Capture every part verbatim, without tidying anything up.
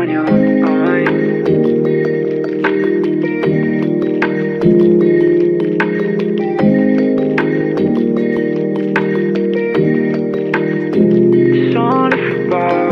sueño hoy. Son far.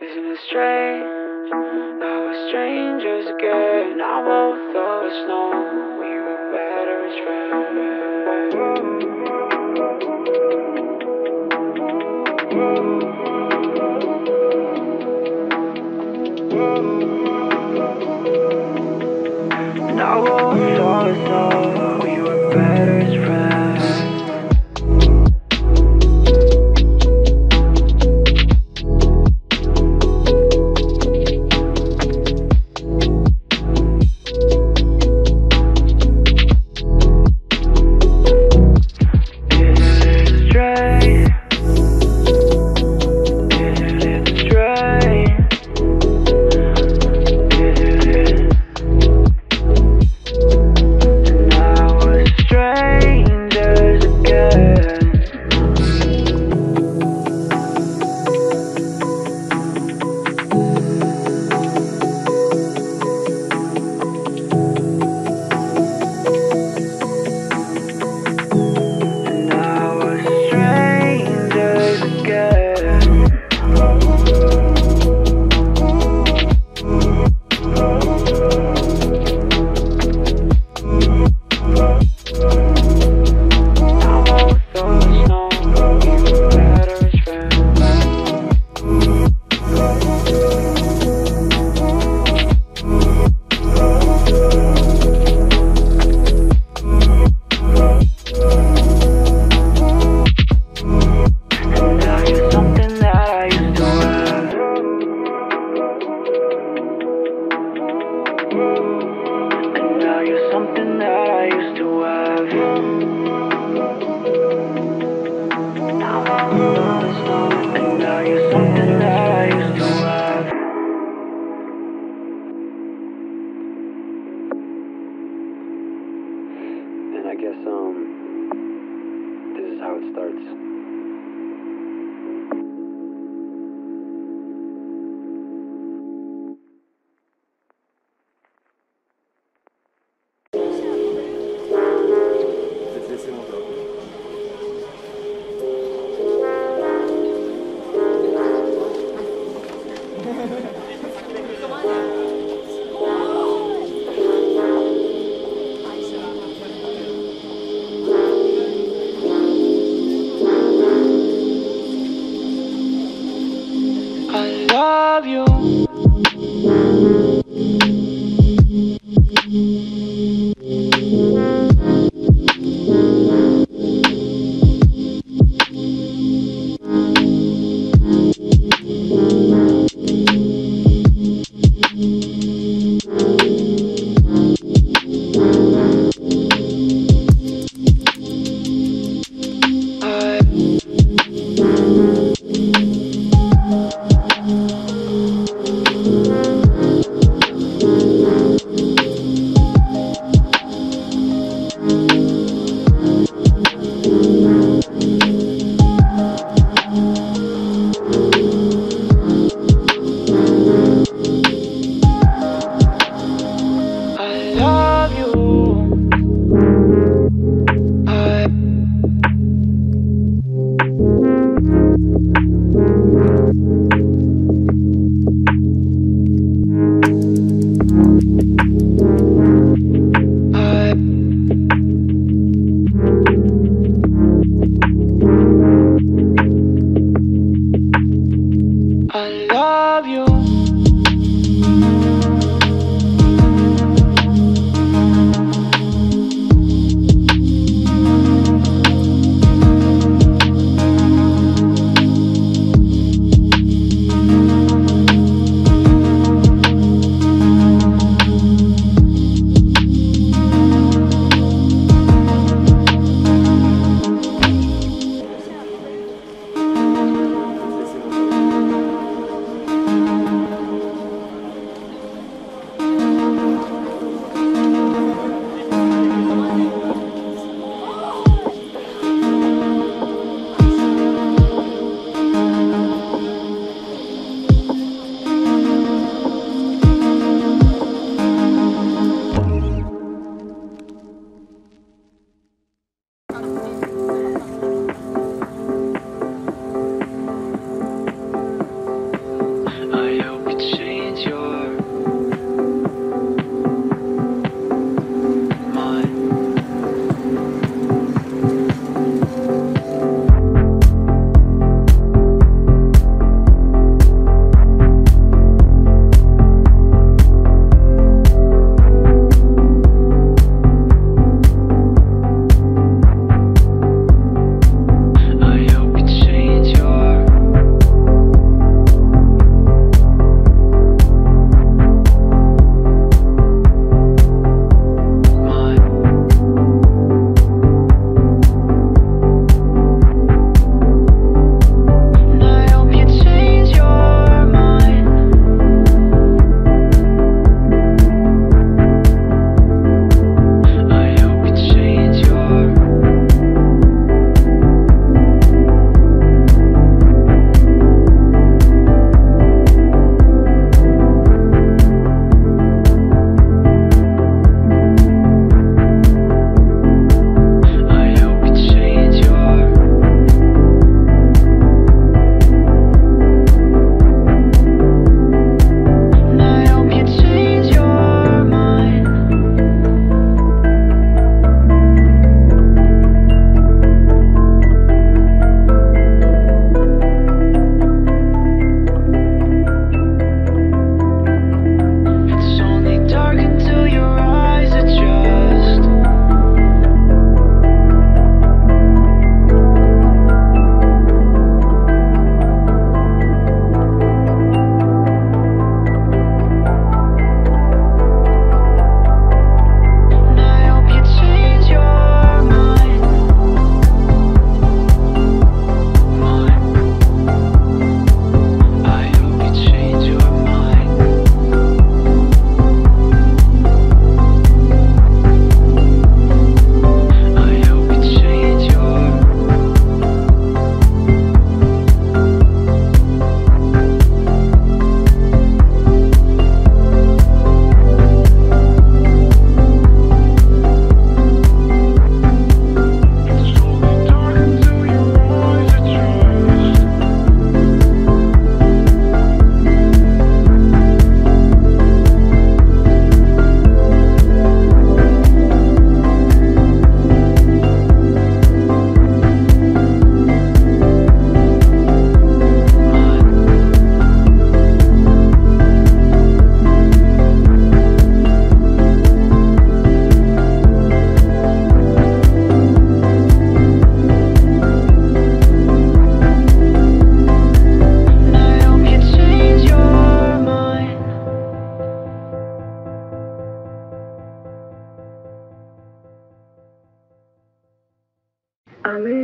Isn't it strange how we're strangers again? I both thought it was known we were better as friends. And I both thought it was known we were better as friends.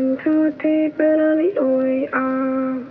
and to take better the way I am.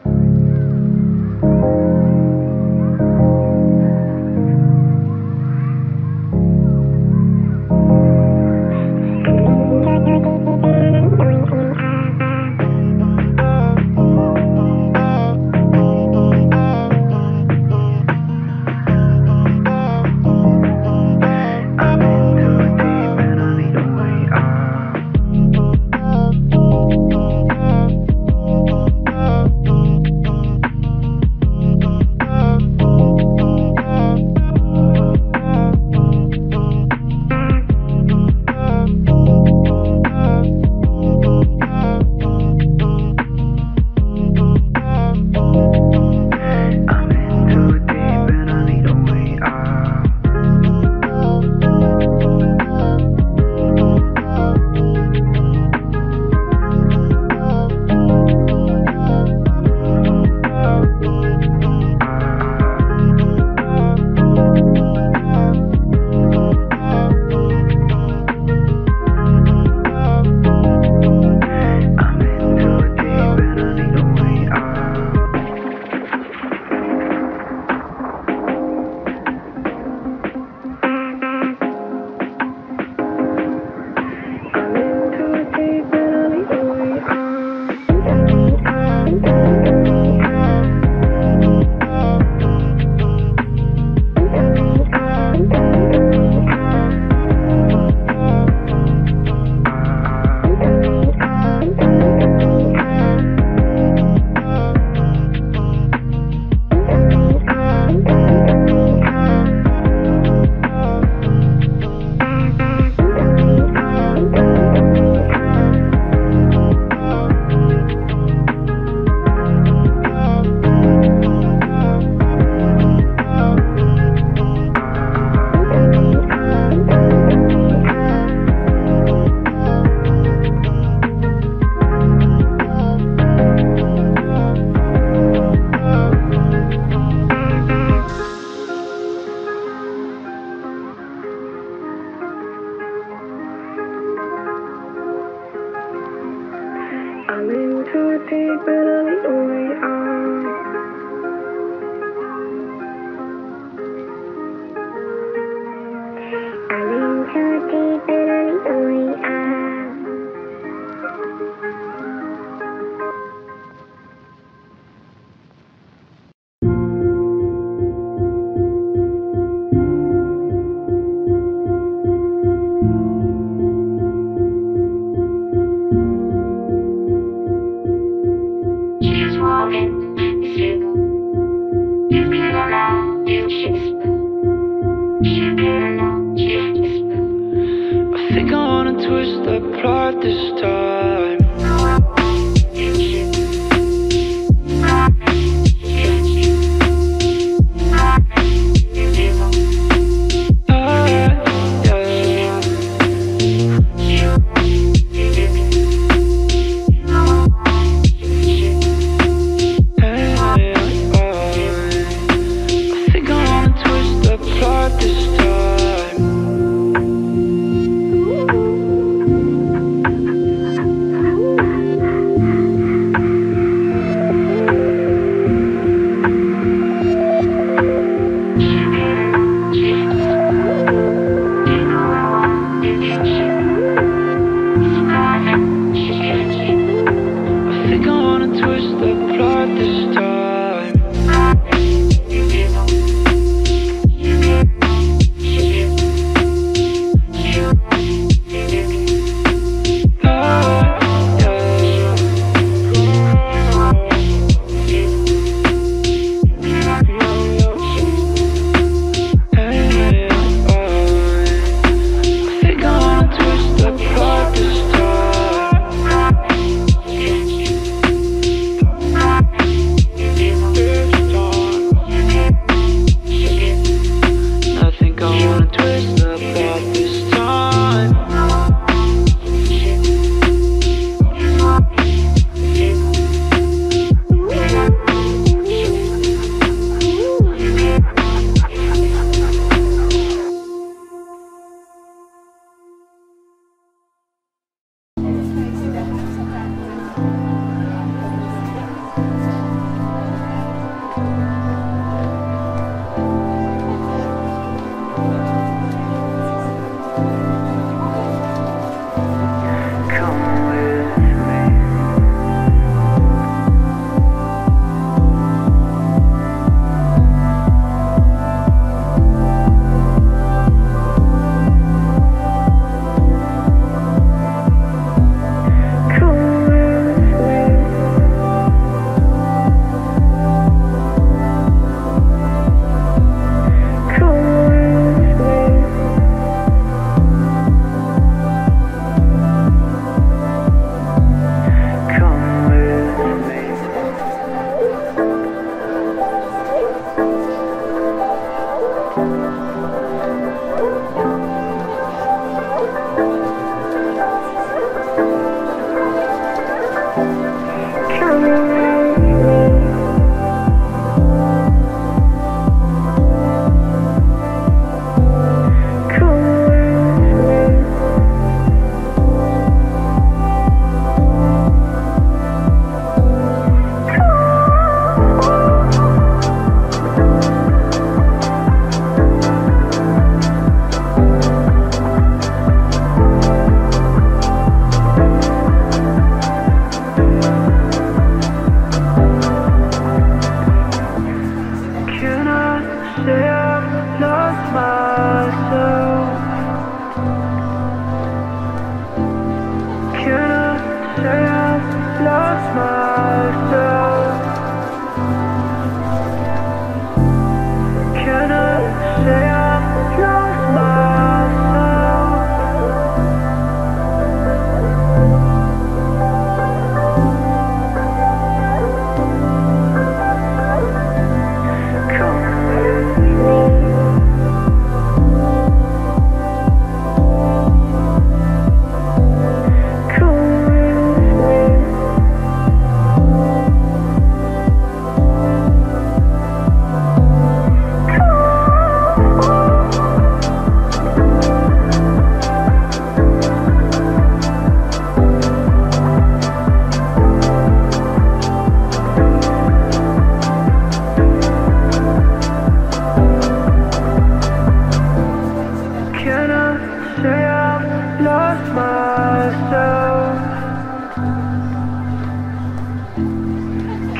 I'm into take better the way I am. I'm into take better the way I twist the plot this time. I think I wanna twist the plot this time. Thank you.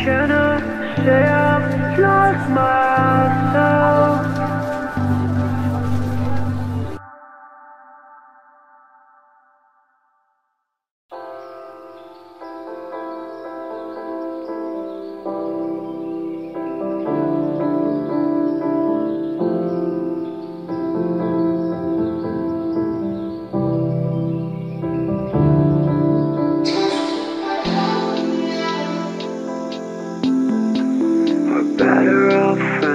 Should I say I've lost myself? Better off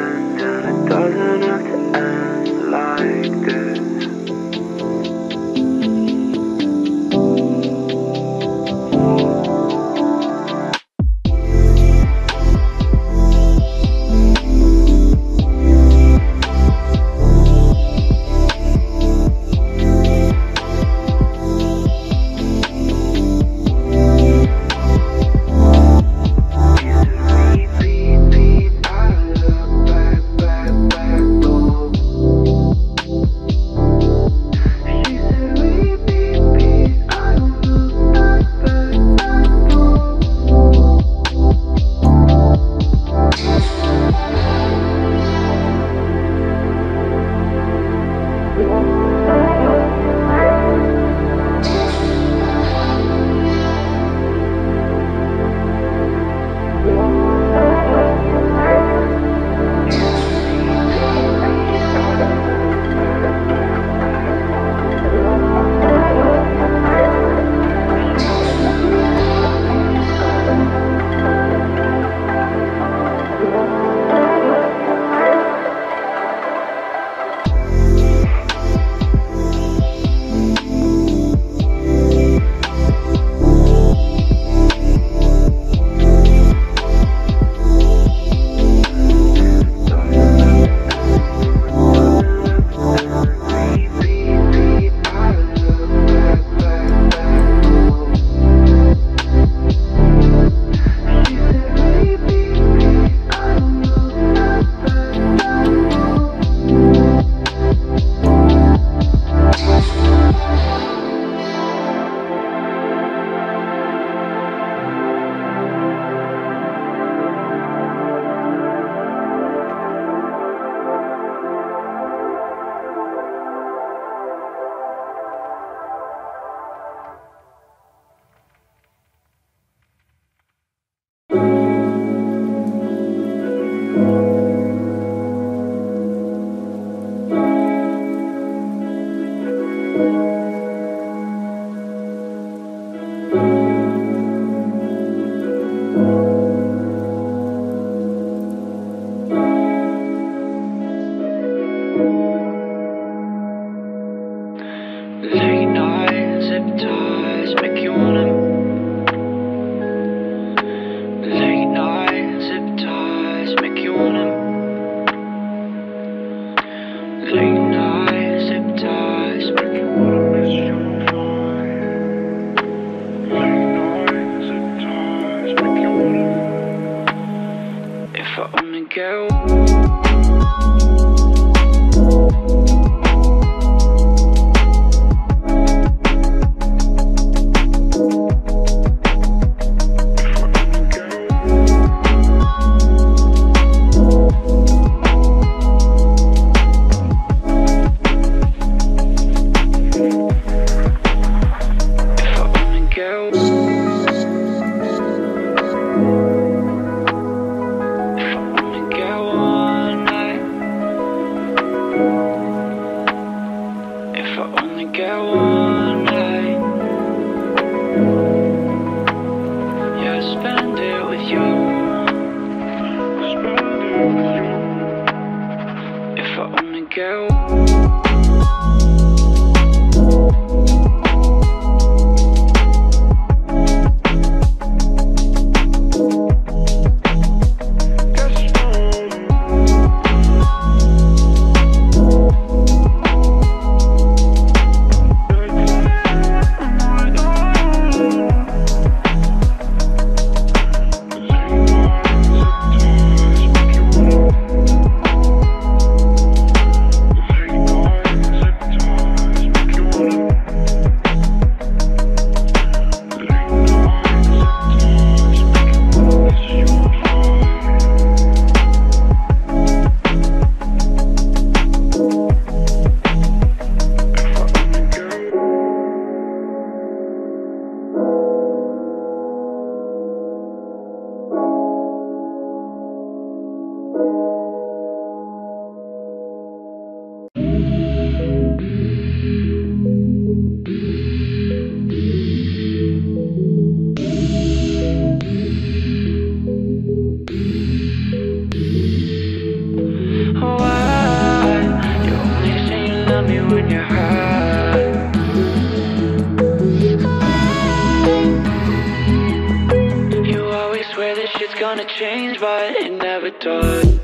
it's gonna change, but it never does.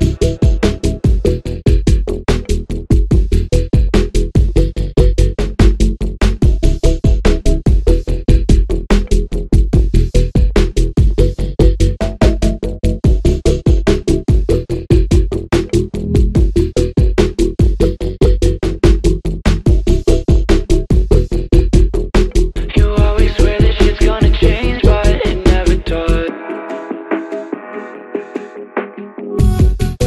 Thank you.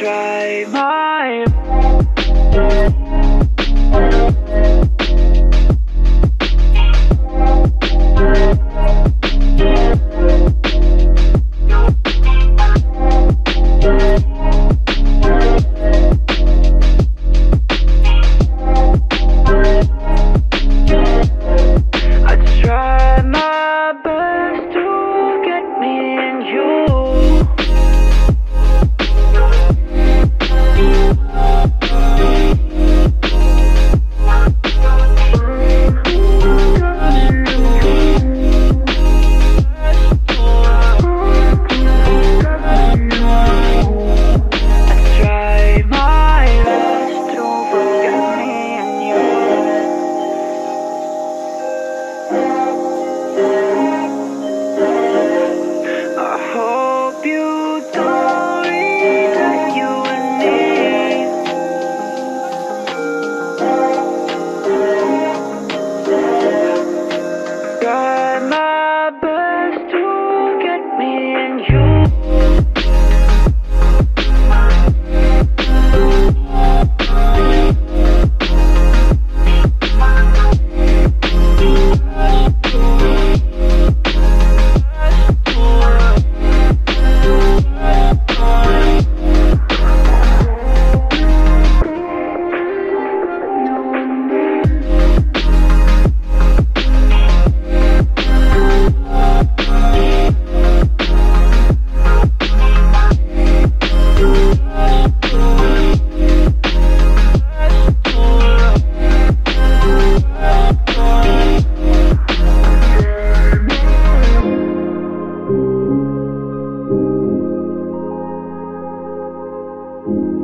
try my thank you.